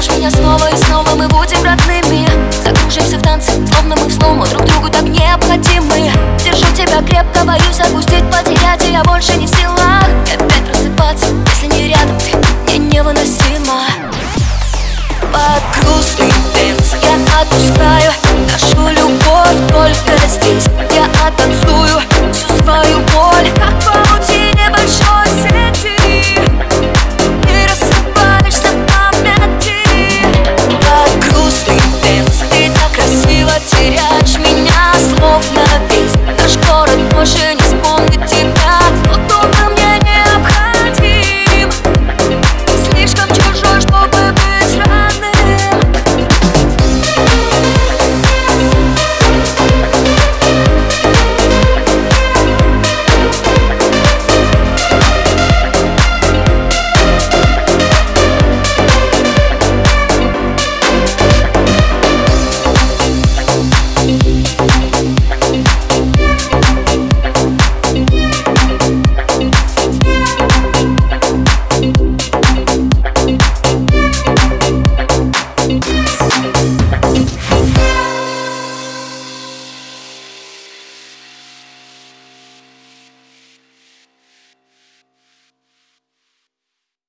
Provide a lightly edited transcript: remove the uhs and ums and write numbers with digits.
ждешь меня снова и снова, мы будем родными. Закружимся в танце.